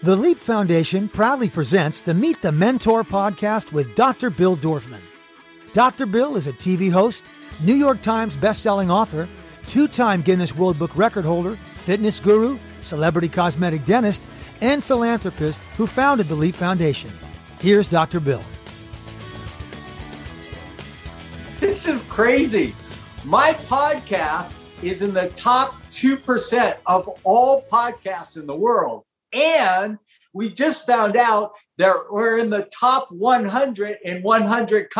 The Leap Foundation proudly presents the Meet the Mentor podcast with Dr. Bill Dorfman. Dr. Bill is a TV host, New York Times bestselling author, two-time Guinness World Book record holder, fitness guru, celebrity cosmetic dentist, and philanthropist who founded the Leap Foundation. Here's Dr. Bill. This is crazy. My podcast is in the top 2% of all podcasts in the world. And we just found out that we're in the top 100 in 100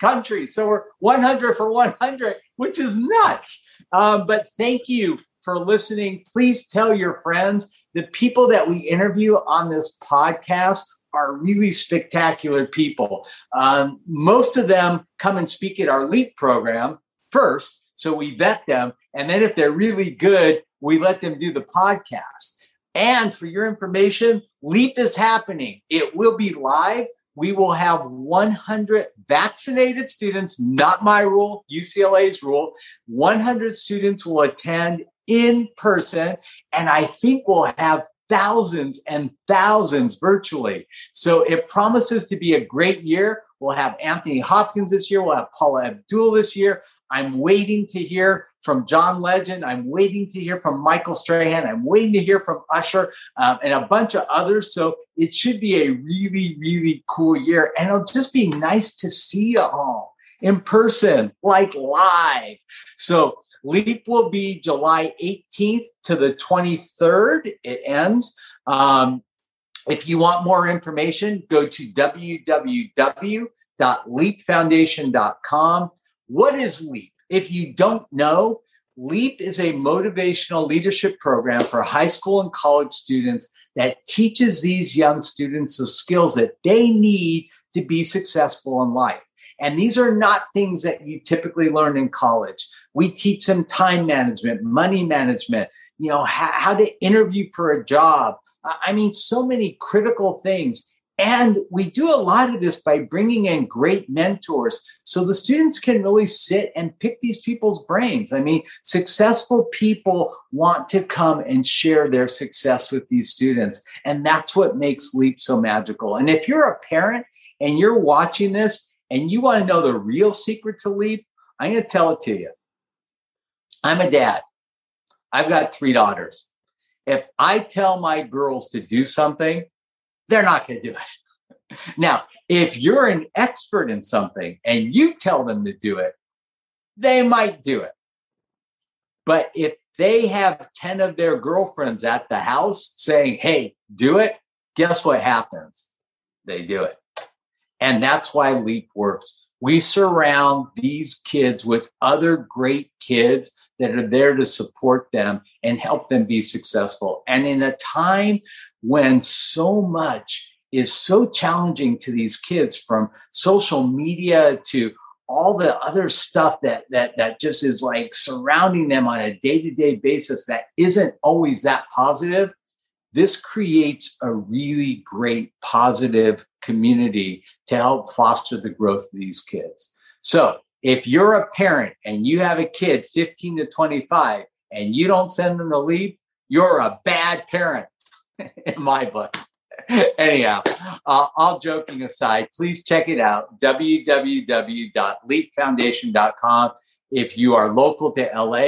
countries. So we're 100 for 100, which is nuts. But thank you for listening. Please tell your friends. The people that we interview on this podcast are really spectacular people. Most of them come and speak at our LEAP program first. So we vet them. And then if they're really good, we let them do the podcast. And for your information, LEAP is happening. It will be live. We will have 100 vaccinated students, not my rule, UCLA's rule. 100 students will attend in person. And I think we'll have thousands and thousands virtually. So it promises to be a great year. We'll have Anthony Hopkins this year. We'll have Paula Abdul this year. I'm waiting to hear from John Legend. I'm waiting to hear from Michael Strahan. I'm waiting to hear from Usher and a bunch of others. So it should be a really, really cool year. And it'll just be nice to see you all in person, like live. So LEAP will be July 18th to the 23rd. It ends. If you want more information, go to www.leapfoundation.com. What is LEAP? If you don't know, LEAP is a motivational leadership program for high school and college students that teaches these young students the skills that they need to be successful in life. And these are not things that you typically learn in college. We teach them time management, money management, you know, how to interview for a job. I mean, so many critical things. And we do a lot of this by bringing in great mentors so the students can really sit and pick these people's brains. I mean, successful people want to come and share their success with these students. And that's what makes LEAP so magical. And if you're a parent and you're watching this and you want to know the real secret to LEAP, I'm going to tell it to you. I'm a dad. I've got three daughters. If I tell my girls to do something, they're not going to do it. Now, if you're an expert in something and you tell them to do it, they might do it. But if they have 10 of their girlfriends at the house saying, hey, do it, guess what happens? They do it. And that's why LEAP works. We surround these kids with other great kids that are there to support them and help them be successful. And in a time when so much is so challenging to these kids, from social media to all the other stuff that just is like surrounding them on a day-to-day basis that isn't always that positive, this creates a really great positive community to help foster the growth of these kids. So if you're a parent and you have a kid 15 to 25 and you don't send them to LEAP, you're a bad parent in my book. Anyhow, all joking aside, please check it out, www.leapfoundation.com. If you are local to LA,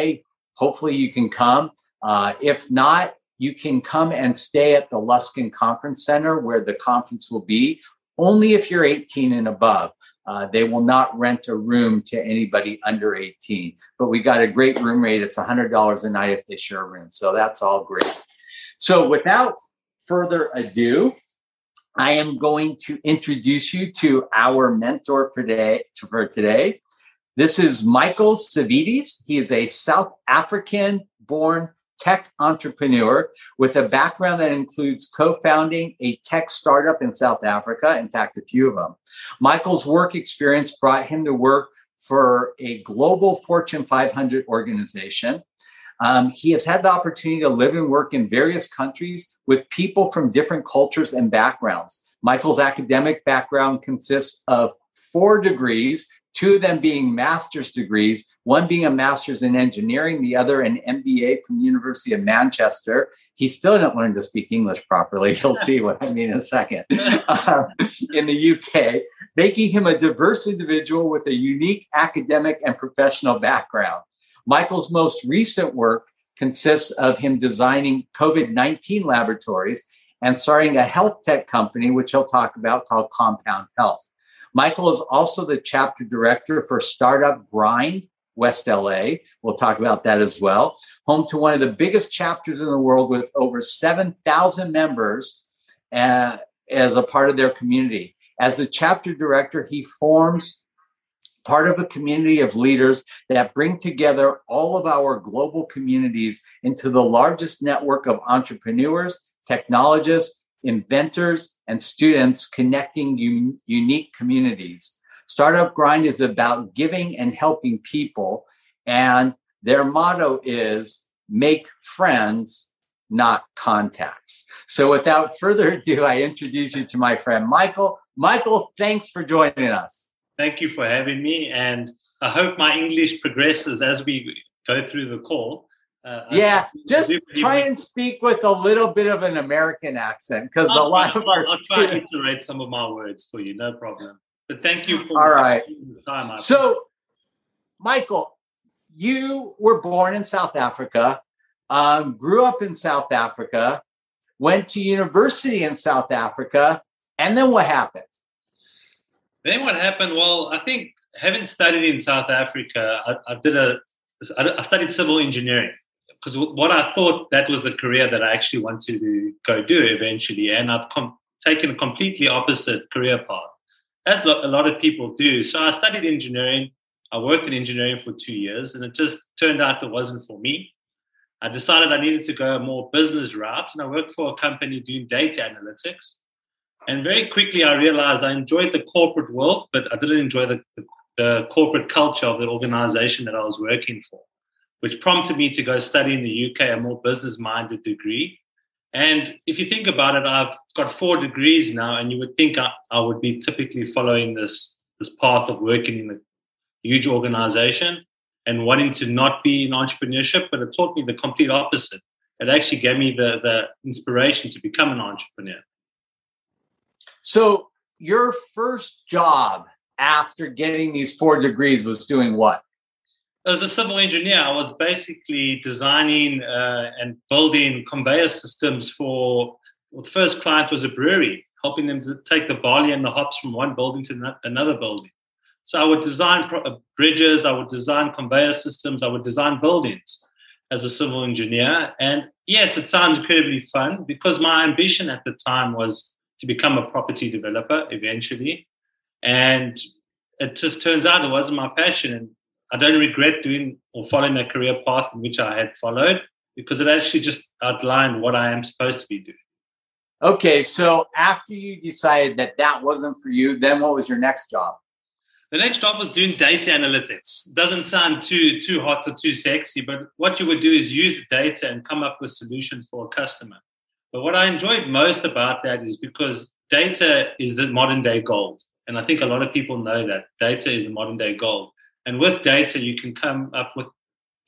hopefully you can come. If not, you can come and stay at the Luskin Conference Center where the conference will be, only if you're 18 and above. They will not rent a room to anybody under 18. But we got a great room rate. It's $100 a night if they share a room. So that's all great. So without further ado, I am going to introduce you to our mentor for today. This is Michael Savides. He is a South African-born tech entrepreneur with a background that includes co-founding a tech startup in South Africa, in fact, a few of them. Michael's work experience brought him to work for a global Fortune 500 organization. He has had the opportunity to live and work in various countries with people from different cultures and backgrounds. Michael's academic background consists of 4 degrees two of them being master's degrees, one being a master's in engineering, the other an MBA from the University of Manchester. He still didn't learn to speak English properly. You'll see what I mean in a second. In the UK, making him a diverse individual with a unique academic and professional background. Michael's most recent work consists of him designing COVID-19 laboratories and starting a health tech company, which he'll talk about, called Compound Health. Michael is also the chapter director for Startup Grind, West LA. We'll talk about that as well. Home to one of the biggest chapters in the world with over 7,000 members as a part of their community. As the chapter director, he forms part of a community of leaders that bring together all of our global communities into the largest network of entrepreneurs, technologists, inventors, and students connecting unique communities. Startup Grind is about giving and helping people, and their motto is make friends, not contacts. So without further ado, I introduce you to my friend, Michael. Michael, thanks for joining us. Thank you for having me, and I hope my English progresses as we go through the call. Just try and speak with a little bit of an American accent, because a lot of our students... I'll try to iterate some of my words for you, no problem. But thank you for the time. So, Michael, you were born in South Africa, grew up in South Africa, went to university in South Africa, and then what happened? Then what happened? Well, I think having studied in South Africa, I studied civil engineering. Because what I thought that was the career that I actually wanted to go do eventually, and I've taken a completely opposite career path, as a lot of people do. So I studied engineering. I worked in engineering for 2 years, and it just turned out it wasn't for me. I decided I needed to go a more business route, and I worked for a company doing data analytics. And very quickly, I realized I enjoyed the corporate world, but I didn't enjoy the corporate culture of the organization that I was working for, which prompted me to go study in the UK a more business-minded degree. And if you think about it, I've got 4 degrees now, and you would think I would be typically following this path of working in a huge organization and wanting to not be in entrepreneurship, but it taught me the complete opposite. It actually gave me the inspiration to become an entrepreneur. So your first job after getting these 4 degrees was doing what? As a civil engineer, I was basically designing and building conveyor systems for, well, the first client was a brewery, helping them to take the barley and the hops from one building to another building. So I would design bridges, I would design conveyor systems, I would design buildings as a civil engineer. And yes, it sounds incredibly fun because my ambition at the time was to become a property developer eventually. And it just turns out it wasn't my passion. And I don't regret doing or following that career path in which I had followed, because it actually just outlined what I am supposed to be doing. Okay, so after you decided that wasn't for you, then what was your next job? The next job was doing data analytics. Doesn't sound too hot or too sexy, but what you would do is use the data and come up with solutions for a customer. But what I enjoyed most about that is because data is the modern-day gold. And I think a lot of people know that. Data is the modern-day gold. And with data, you can come up with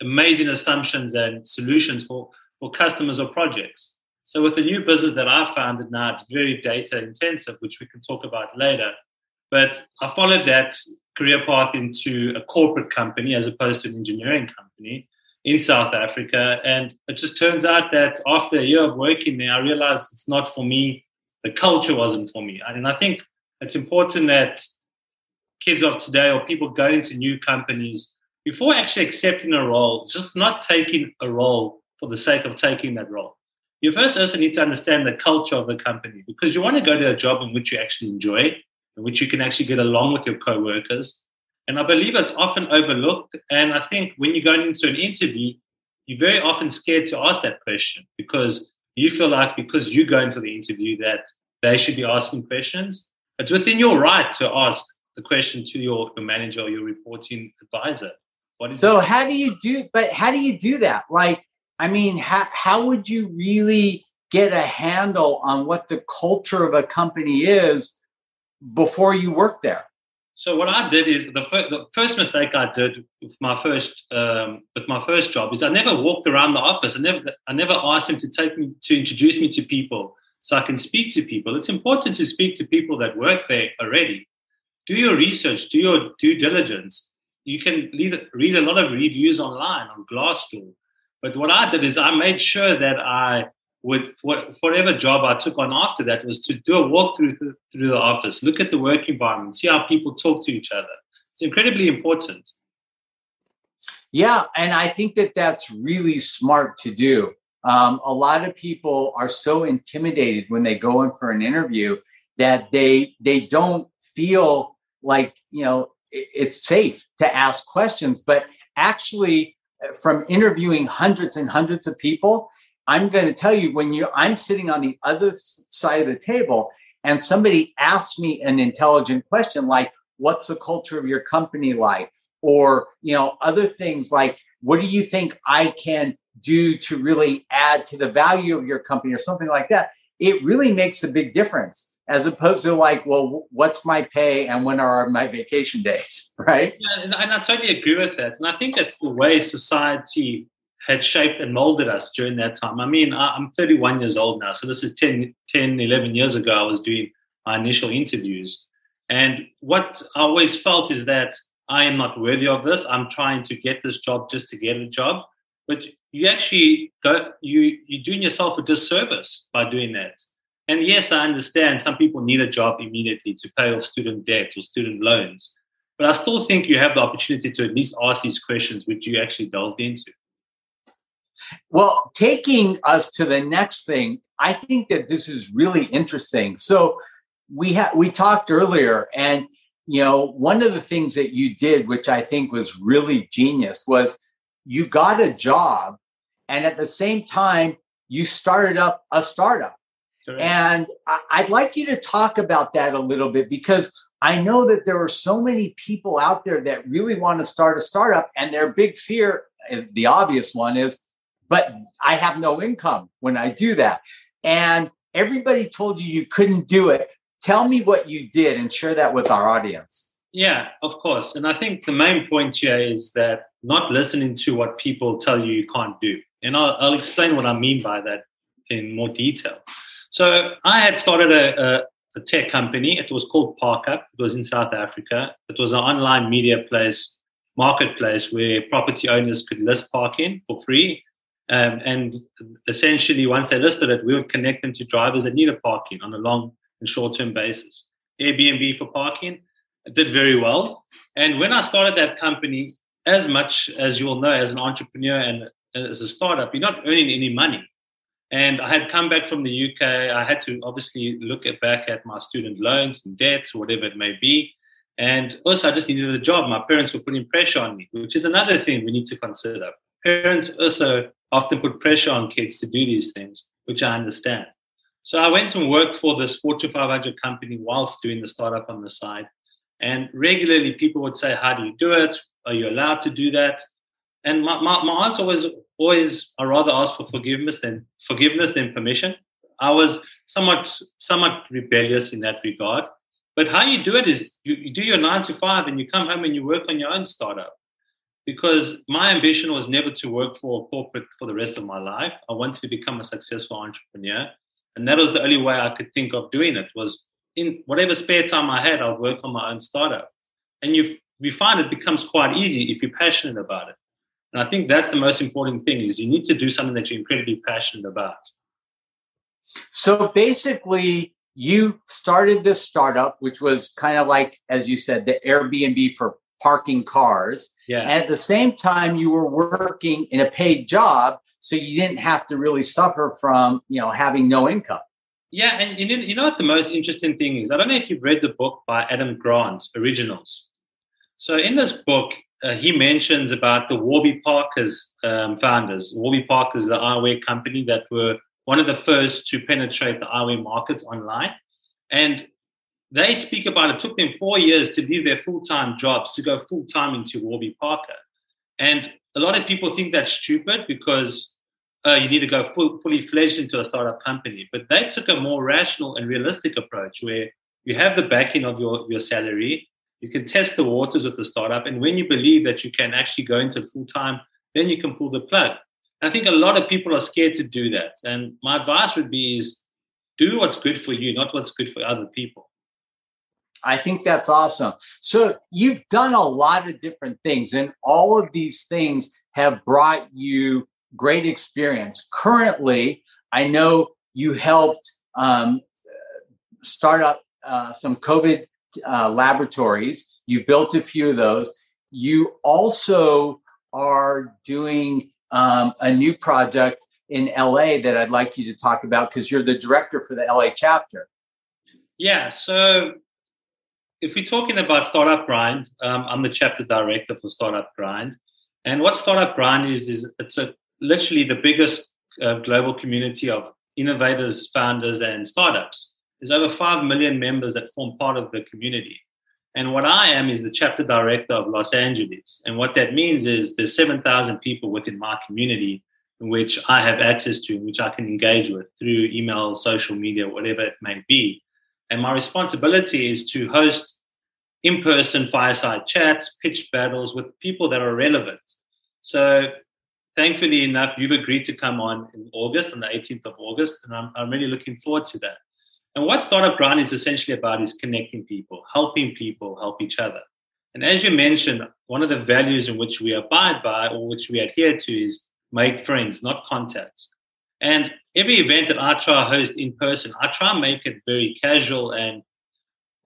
amazing assumptions and solutions for customers or projects. So with the new business that I founded now, it's very data intensive, which we can talk about later. But I followed that career path into a corporate company as opposed to an engineering company in South Africa. And it just turns out that after a year of working there, I realized it's not for me. The culture wasn't for me. And I think it's important that kids of today or people going into new companies, before actually accepting a role, just not taking a role for the sake of taking that role. You first also need to understand the culture of the company, because you want to go to a job in which you actually enjoy, in which you can actually get along with your co-workers. And I believe it's often overlooked. And I think when you're going into an interview, you're very often scared to ask that question because you feel like because you're going for the interview that they should be asking questions. It's within your right to ask the question to your manager or your reporting advisor. How do you do that? Like, I mean, how would you really get a handle on what the culture of a company is before you work there? So what I did is the first mistake I did with my first job is I never walked around the office. I never asked them to introduce me to people so I can speak to people. It's important to speak to people that work there already. Do your research, do your due diligence. You can read a lot of reviews online on Glassdoor. But what I did is I made sure that I would, whatever job I took on after that, was to do a walkthrough through the office, look at the work environment, see how people talk to each other. It's incredibly important. Yeah, and I think that that's really smart to do. A lot of people are so intimidated when they go in for an interview that they don't feel like, you know, it's safe to ask questions. But actually, from interviewing hundreds and hundreds of people, I'm going to tell you, when I'm sitting on the other side of the table and somebody asks me an intelligent question like, what's the culture of your company like? Or, you know, other things like, what do you think I can do to really add to the value of your company or something like that? It really makes a big difference, as opposed to like, well, what's my pay and when are my vacation days, right? Yeah, and I totally agree with that. And I think that's the way society had shaped and molded us during that time. I mean, I'm 31 years old now, so this is 11 years ago I was doing my initial interviews. And what I always felt is that I am not worthy of this. I'm trying to get this job just to get a job. But you actually don't, you're doing yourself a disservice by doing that. And yes, I understand some people need a job immediately to pay off student debt or student loans. But I still think you have the opportunity to at least ask these questions, which you actually delved into. Well, taking us to the next thing, I think that this is really interesting. So we talked earlier, and you know, one of the things that you did, which I think was really genius, was you got a job, and at the same time, you started up a startup. Correct. And I'd like you to talk about that a little bit, because I know that there are so many people out there that really want to start a startup, and their big fear, the obvious one, is, but I have no income when I do that. And everybody told you couldn't do it. Tell me what you did and share that with our audience. Yeah, of course. And I think the main point here is that not listening to what people tell you can't do. And I'll explain what I mean by that in more detail. So I had started a tech company. It was called ParkUp. It was in South Africa. It was an online marketplace where property owners could list parking for free. And essentially, once they listed it, we would connect them to drivers that needed parking on a long and short-term basis. Airbnb for parking did very well. And when I started that company, as much as you all know, as an entrepreneur and as a startup, you're not earning any money. And I had come back from the UK. I had to obviously look back at my student loans and debt, whatever it may be. And also, I just needed a job. My parents were putting pressure on me, which is another thing we need to consider. Parents also often put pressure on kids to do these things, which I understand. So I went and worked for this Fortune 500 company whilst doing the startup on the side. And regularly people would say, how do you do it? Are you allowed to do that? And my answer was always, I rather ask for forgiveness than permission. I was somewhat rebellious in that regard. But how you do it is you do your 9 to 5 and you come home and you work on your own startup. Because my ambition was never to work for a corporate for the rest of my life. I wanted to become a successful entrepreneur. And that was the only way I could think of doing it, was in whatever spare time I had, I would work on my own startup. And you find it becomes quite easy if you're passionate about it. And I think that's the most important thing, is you need to do something that you're incredibly passionate about. So basically, you started this startup, which was kind of like, as you said, the Airbnb for parking cars. Yeah. And at the same time, you were working in a paid job, so you didn't have to really suffer from, you know, having no income. Yeah, and you know what the most interesting thing is? I don't know if you've read the book by Adam Grant, Originals. So in this book, he mentions about the Warby Parker's founders. Warby Parker's the eyewear company that were one of the first to penetrate the eyewear markets online. And they speak about it took them 4 years to leave their full-time jobs to go full-time into Warby Parker. And a lot of people think that's stupid because you need to go fully fledged into a startup company. But they took a more rational and realistic approach where you have the backing of your salary. You can test the waters of the startup. And when you believe that you can actually go into full time, then you can pull the plug. I think a lot of people are scared to do that. And my advice would be is do what's good for you, not what's good for other people. I think that's awesome. So you've done a lot of different things, and all of these things have brought you great experience. Currently, I know you helped start up some COVID laboratories. You built a few of those. You also are doing a new project in LA that I'd like you to talk about because you're the director for the LA chapter. Yeah. So if we're talking about Startup Grind, I'm the chapter director for Startup Grind. And what Startup Grind is it's literally the biggest global community of innovators, founders, and startups. There's over 5 million members that form part of the community. And what I am is the chapter director of Los Angeles. And what that means is there's 7,000 people within my community which I have access to, which I can engage with through email, social media, whatever it may be. And my responsibility is to host in-person fireside chats, pitch battles with people that are relevant. So thankfully enough, you've agreed to come on in August, on the 18th of August, and I'm really looking forward to that. And what Startup Grind is essentially about is connecting people, help each other. And as you mentioned, one of the values in which we abide by or which we adhere to is make friends, not contacts. And every event that I try to host in person, I try and make it very casual and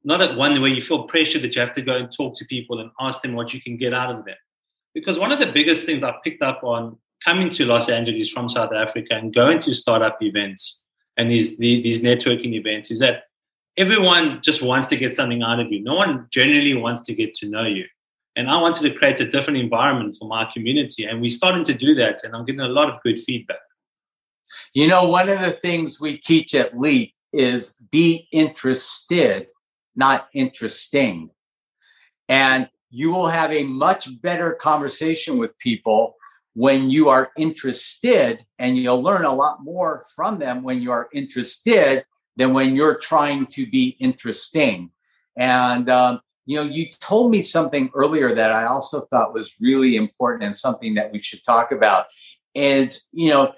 not at one where you feel pressure that you have to go and talk to people and ask them what you can get out of them. Because one of the biggest things I picked up on coming to Los Angeles from South Africa and going to startup events and these networking events is that everyone just wants to get something out of you. No one generally wants to get to know you. And I wanted to create a different environment for my community. And we're starting to do that. And I'm getting a lot of good feedback. You know, one of the things we teach at Leap is be interested, not interesting. And you will have a much better conversation with people when you are interested, and you'll learn a lot more from them when you are interested than when you're trying to be interesting. And, you know, you told me something earlier that I also thought was really important and something that we should talk about. And, you know,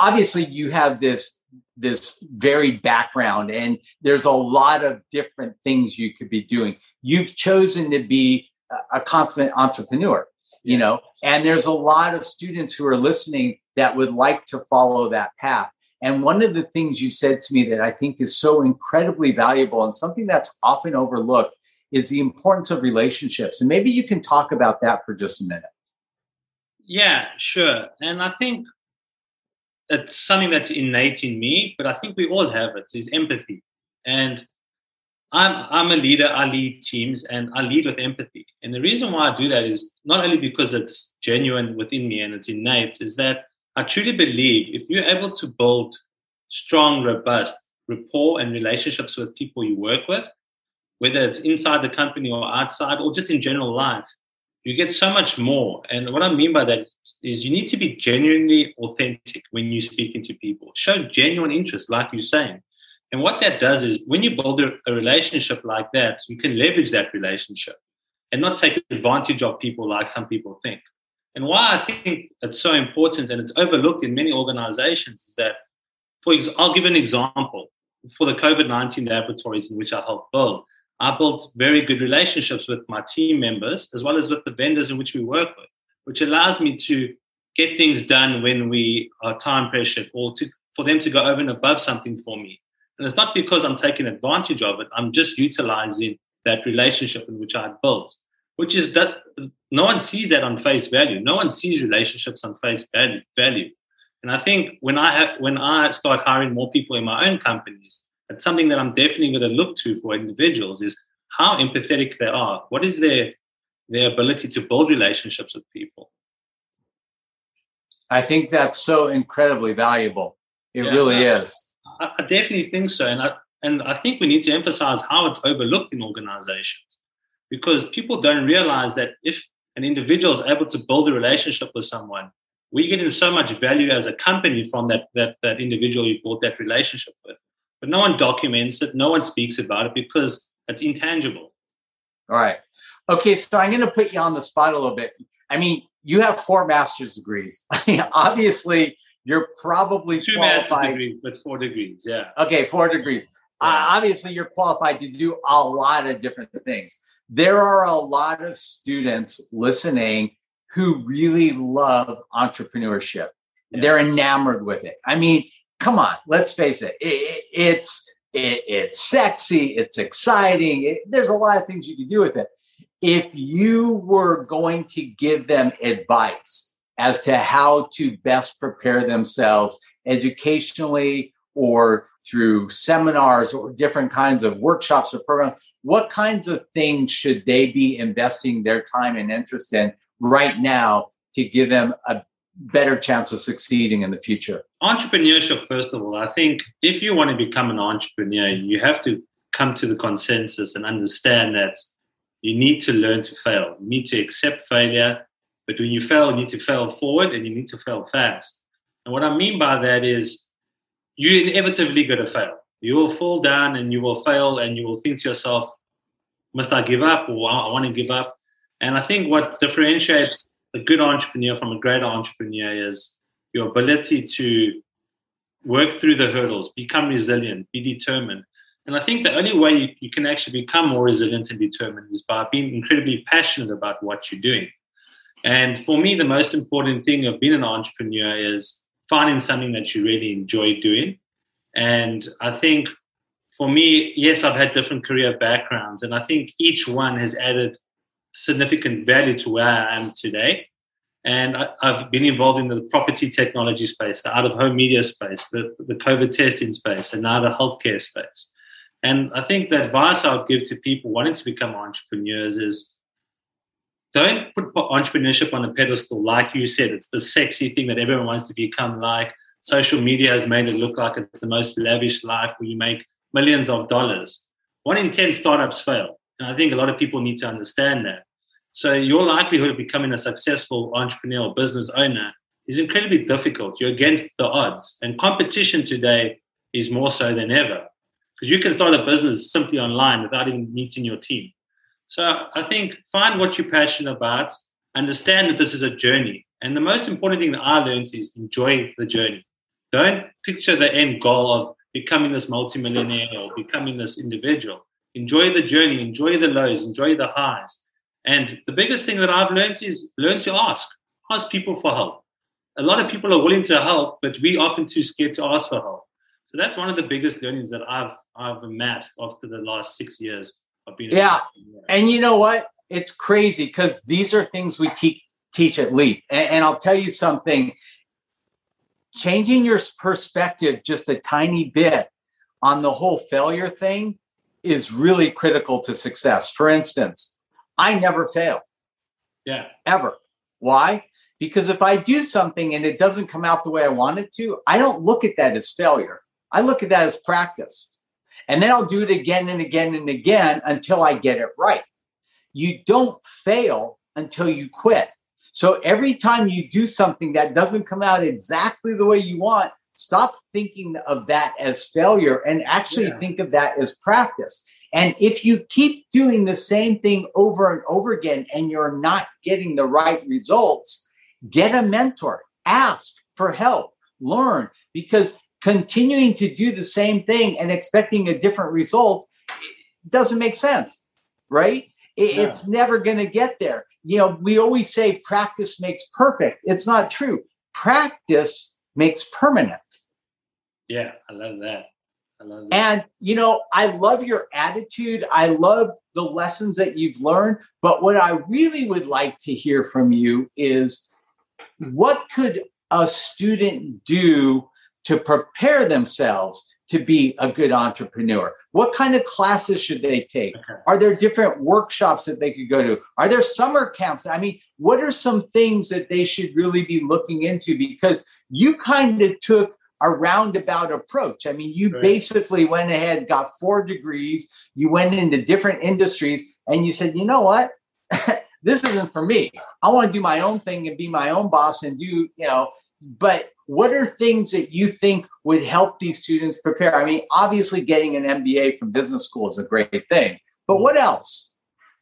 obviously you have this varied background, and there's a lot of different things you could be doing. You've chosen to be a consummate entrepreneur, you know, and there's a lot of students who are listening that would like to follow that path. And one of the things you said to me that I think is so incredibly valuable and something that's often overlooked is the importance of relationships. And maybe you can talk about that for just a minute. Yeah, sure. And I think it's something that's innate in me, but I think we all have it, is empathy. And I'm a leader, I lead teams, and I lead with empathy. And the reason why I do that is not only because it's genuine within me and it's innate, is that I truly believe if you're able to build strong, robust rapport and relationships with people you work with, whether it's inside the company or outside or just in general life, you get so much more. And what I mean by that is you need to be genuinely authentic when you're speaking to people. Show genuine interest, like you're saying. And what that does is when you build a relationship like that, you can leverage that relationship and not take advantage of people like some people think. And why I think it's so important and it's overlooked in many organizations is that, I'll give an example. For the COVID-19 laboratories in which I helped build, I built very good relationships with my team members as well as with the vendors in which we work with, which allows me to get things done when we are time pressured or for them to go over and above something for me. And it's not because I'm taking advantage of it. I'm just utilizing that relationship in which I built, which is that no one sees that on face value. No one sees relationships on face value. And I think when I start hiring more people in my own companies, it's something that I'm definitely going to look to for individuals is how empathetic they are. What is their ability to build relationships with people? I think that's so incredibly valuable. It really is. I definitely think so. And I think we need to emphasize how it's overlooked in organizations because people don't realize that if an individual is able to build a relationship with someone, we get in so much value as a company from that individual you built that relationship with. But no one documents it. No one speaks about it because it's intangible. All right. Okay, so I'm going to put you on the spot a little bit. I mean, you have 4 master's degrees. Obviously, you're probably 2 qualified. 2 master's degrees, but 4 degrees, yeah. Okay, 4 degrees. Yeah. Obviously, you're qualified to do a lot of different things. There are a lot of students listening who really love entrepreneurship. Yeah. They're enamored with it. I mean, come on, let's face it. It's sexy. It's exciting. There's a lot of things you can do with it. If you were going to give them advice as to how to best prepare themselves educationally or through seminars or different kinds of workshops or programs, what kinds of things should they be investing their time and interest in right now to give them a better chance of succeeding in the future? Entrepreneurship, first of all. I think if you want to become an entrepreneur, you have to come to the consensus and understand that you need to learn to fail. You need to accept failure. But when you fail, you need to fail forward and you need to fail fast. And what I mean by that is you're inevitably going to fail. You will fall down and you will fail and you will think to yourself, must I give up, or I want to give up? And I think what differentiates a good entrepreneur from a great entrepreneur is your ability to work through the hurdles, become resilient, be determined. And I think the only way you can actually become more resilient and determined is by being incredibly passionate about what you're doing. And for me, the most important thing of being an entrepreneur is finding something that you really enjoy doing. And I think for me, yes, I've had different career backgrounds, and I think each one has added significant value to where I am today. And I've been involved in the property technology space, the out-of-home media space, the COVID testing space, and now the healthcare space. And I think the advice I would give to people wanting to become entrepreneurs is don't put entrepreneurship on a pedestal. Like you said, it's the sexy thing that everyone wants to become like. Social media has made it look like it's the most lavish life where you make millions of dollars. 1 in 10 startups fail. And I think a lot of people need to understand that. So your likelihood of becoming a successful entrepreneur or business owner is incredibly difficult. You're against the odds. And competition today is more so than ever, because you can start a business simply online without even meeting your team. So I think find what you're passionate about, understand that this is a journey. And the most important thing that I learned is enjoy the journey. Don't picture the end goal of becoming this multimillionaire or becoming this individual. Enjoy the journey, enjoy the lows, enjoy the highs. And the biggest thing that I've learned is learn to ask. Ask people for help. A lot of people are willing to help, but we're often too scared to ask for help. So that's one of the biggest learnings that I've amassed after the last 6 years. Yeah. And you know what? It's crazy because these are things we teach at Leap. And I'll tell you something, changing your perspective just a tiny bit on the whole failure thing is really critical to success. For instance, I never fail. Yeah. Ever. Why? Because if I do something and it doesn't come out the way I want it to, I don't look at that as failure. I look at that as practice. And then I'll do it again and again and again until I get it right. You don't fail until you quit. So every time you do something that doesn't come out exactly the way you want, stop thinking of that as failure and actually think of that as practice. And if you keep doing the same thing over and over again and you're not getting the right results, get a mentor, ask for help, learn, because continuing to do the same thing and expecting a different result doesn't make sense, right? It's never going to get there. You know, we always say practice makes perfect. It's not true. Practice makes permanent. Yeah, I love that. And, you know, I love your attitude. I love the lessons that you've learned. But what I really would like to hear from you is what could a student do to prepare themselves to be a good entrepreneur? What kind of classes should they take? Are there different workshops that they could go to? Are there summer camps? I mean, what are some things that they should really be looking into? Because you kind of took a roundabout approach. I mean, you basically went ahead, got 4 degrees, you went into different industries, and you said, you know what? This isn't for me. I want to do my own thing and be my own boss and do, you know, but what are things that you think would help these students prepare? I mean, obviously getting an MBA from business school is a great thing, but what else?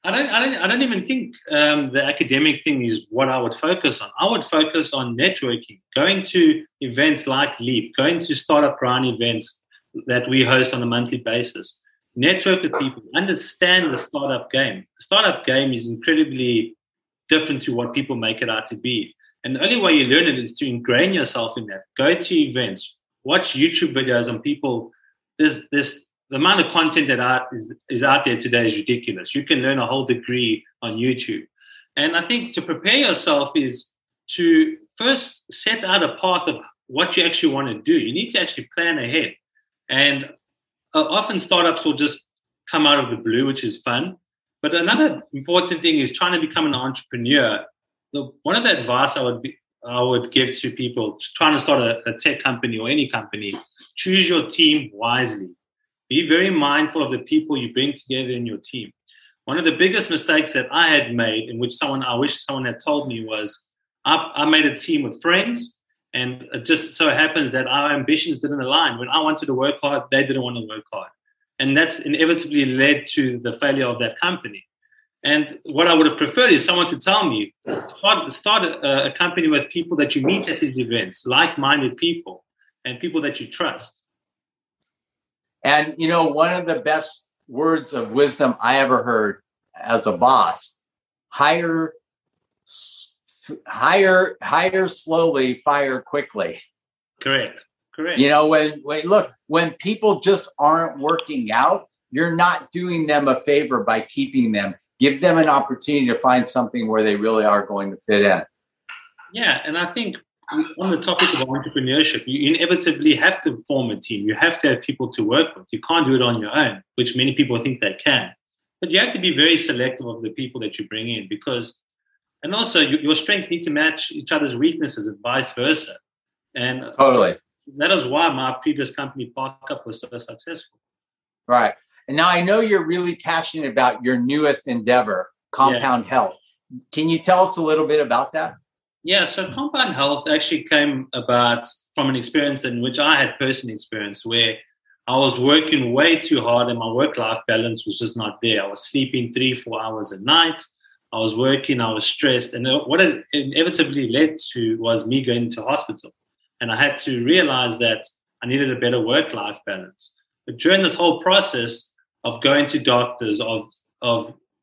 I don't even think the academic thing is what I would focus on. I would focus on networking, going to events like Leap, going to Startup Grind events that we host on a monthly basis. Network with people, understand the startup game. The startup game is incredibly different to what people make it out to be. And the only way you learn it is to ingrain yourself in that. Go to events, watch YouTube videos on people. The amount of content that is out there today is ridiculous. You can learn a whole degree on YouTube. And I think to prepare yourself is to first set out a path of what you actually want to do. You need to actually plan ahead. And often startups will just come out of the blue, which is fun. But another important thing is trying to become an entrepreneur. One of the advice I would give to people trying to start a tech company or any company, choose your team wisely. Be very mindful of the people you bring together in your team. One of the biggest mistakes that I had made, and which I wish someone had told me, was I made a team with friends, and it just so happens that our ambitions didn't align. When I wanted to work hard, they didn't want to work hard. And that's inevitably led to the failure of that company. And what I would have preferred is someone to tell me, start a company with people that you meet at these events, like-minded people, and people that you trust. And, you know, one of the best words of wisdom I ever heard as a boss, hire slowly, fire quickly. Correct. You know, when people just aren't working out, you're not doing them a favor by keeping them. Give them an opportunity to find something where they really are going to fit in. Yeah, and I think on the topic of entrepreneurship, you inevitably have to form a team. You have to have people to work with. You can't do it on your own, which many people think they can. But you have to be very selective of the people that you bring in, because, and also your strengths need to match each other's weaknesses and vice versa. And totally. That is why my previous company, ParkUp, was so successful. Right. And now I know you're really passionate about your newest endeavor, Compound Health. Can you tell us a little bit about that? Yeah, so Compound Health actually came about from an experience in which I had personal experience where I was working way too hard and my work-life balance was just not there. I was sleeping 3-4 hours a night. I was working, I was stressed. And what it inevitably led to was me going to hospital. And I had to realize that I needed a better work-life balance. But during this whole process of going to doctors, of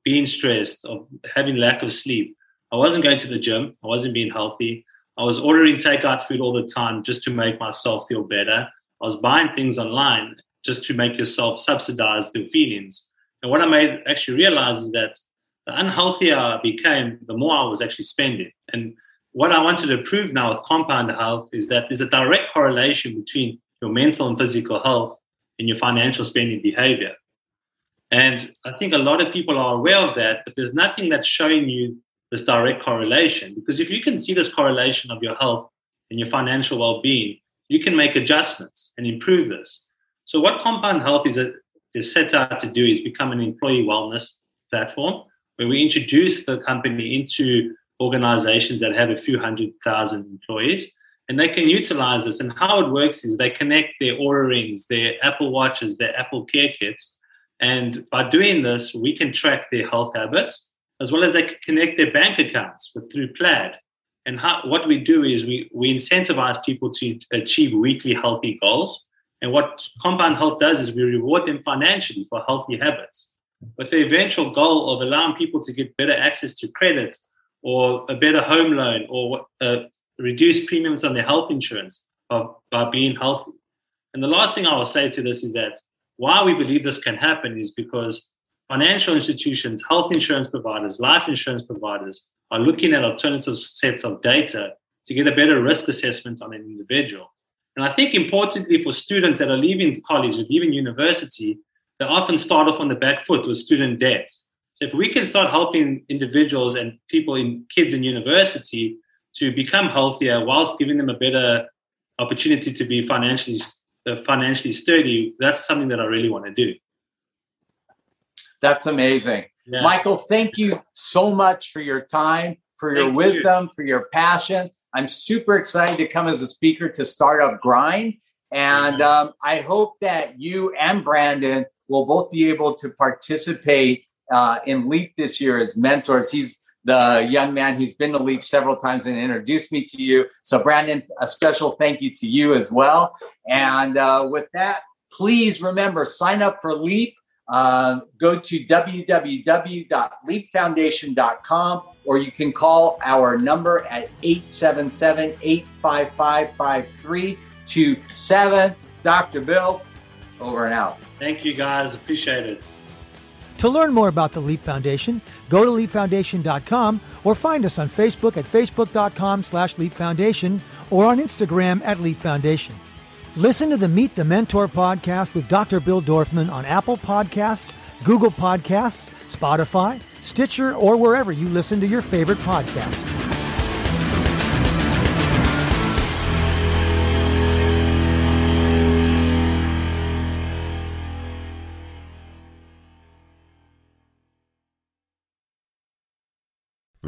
being stressed, of having lack of sleep, I wasn't going to the gym. I wasn't being healthy. I was ordering takeout food all the time just to make myself feel better. I was buying things online just to make yourself subsidize the feelings. And what I made actually realize is that the unhealthier I became, the more I was actually spending. And what I wanted to prove now with Compound Health is that there's a direct correlation between your mental and physical health and your financial spending behavior. And I think a lot of people are aware of that, but there's nothing that's showing you this direct correlation, because if you can see this correlation of your health and your financial well-being, you can make adjustments and improve this. So what Compound Health is set out to do is become an employee wellness platform where we introduce the company into organizations that have a few 100,000 employees, and they can utilize this. And how it works is they connect their Oura rings, their Apple Watches, their Apple Care Kits, and by doing this, we can track their health habits, as well as they can connect their bank accounts through Plaid. And what we do is we incentivize people to achieve weekly healthy goals. And what Compound Health does is we reward them financially for healthy habits, with the eventual goal of allowing people to get better access to credit or a better home loan or reduce premiums on their health insurance by being healthy. And the last thing I will say to this is that why we believe this can happen is because financial institutions, health insurance providers, life insurance providers are looking at alternative sets of data to get a better risk assessment on an individual. And I think importantly for students that are leaving college or leaving university, they often start off on the back foot with student debt. So if we can start helping individuals and kids in university to become healthier whilst giving them a better opportunity to be financially sturdy, that's something that I really want to do. That's amazing. Yeah. Michael, thank you so much for your time, for your wisdom, for your passion. I'm super excited to come as a speaker to Startup Grind. And I hope that you and Brandon will both be able to participate in Leap this year as mentors. He's the young man who's been to Leap several times and introduced me to you. So, Brandon, a special thank you to you as well. And with that, please remember, sign up for Leap. Go to www.leapfoundation.com, or you can call our number at 877-855-5327. Dr. Bill, over and out. Thank you, guys. Appreciate it. To learn more about the Leap Foundation, go to leapfoundation.com or find us on Facebook at facebook.com/leapfoundation or on Instagram at Leap Foundation. Listen to the Meet the Mentor podcast with Dr. Bill Dorfman on Apple Podcasts, Google Podcasts, Spotify, Stitcher, or wherever you listen to your favorite podcast.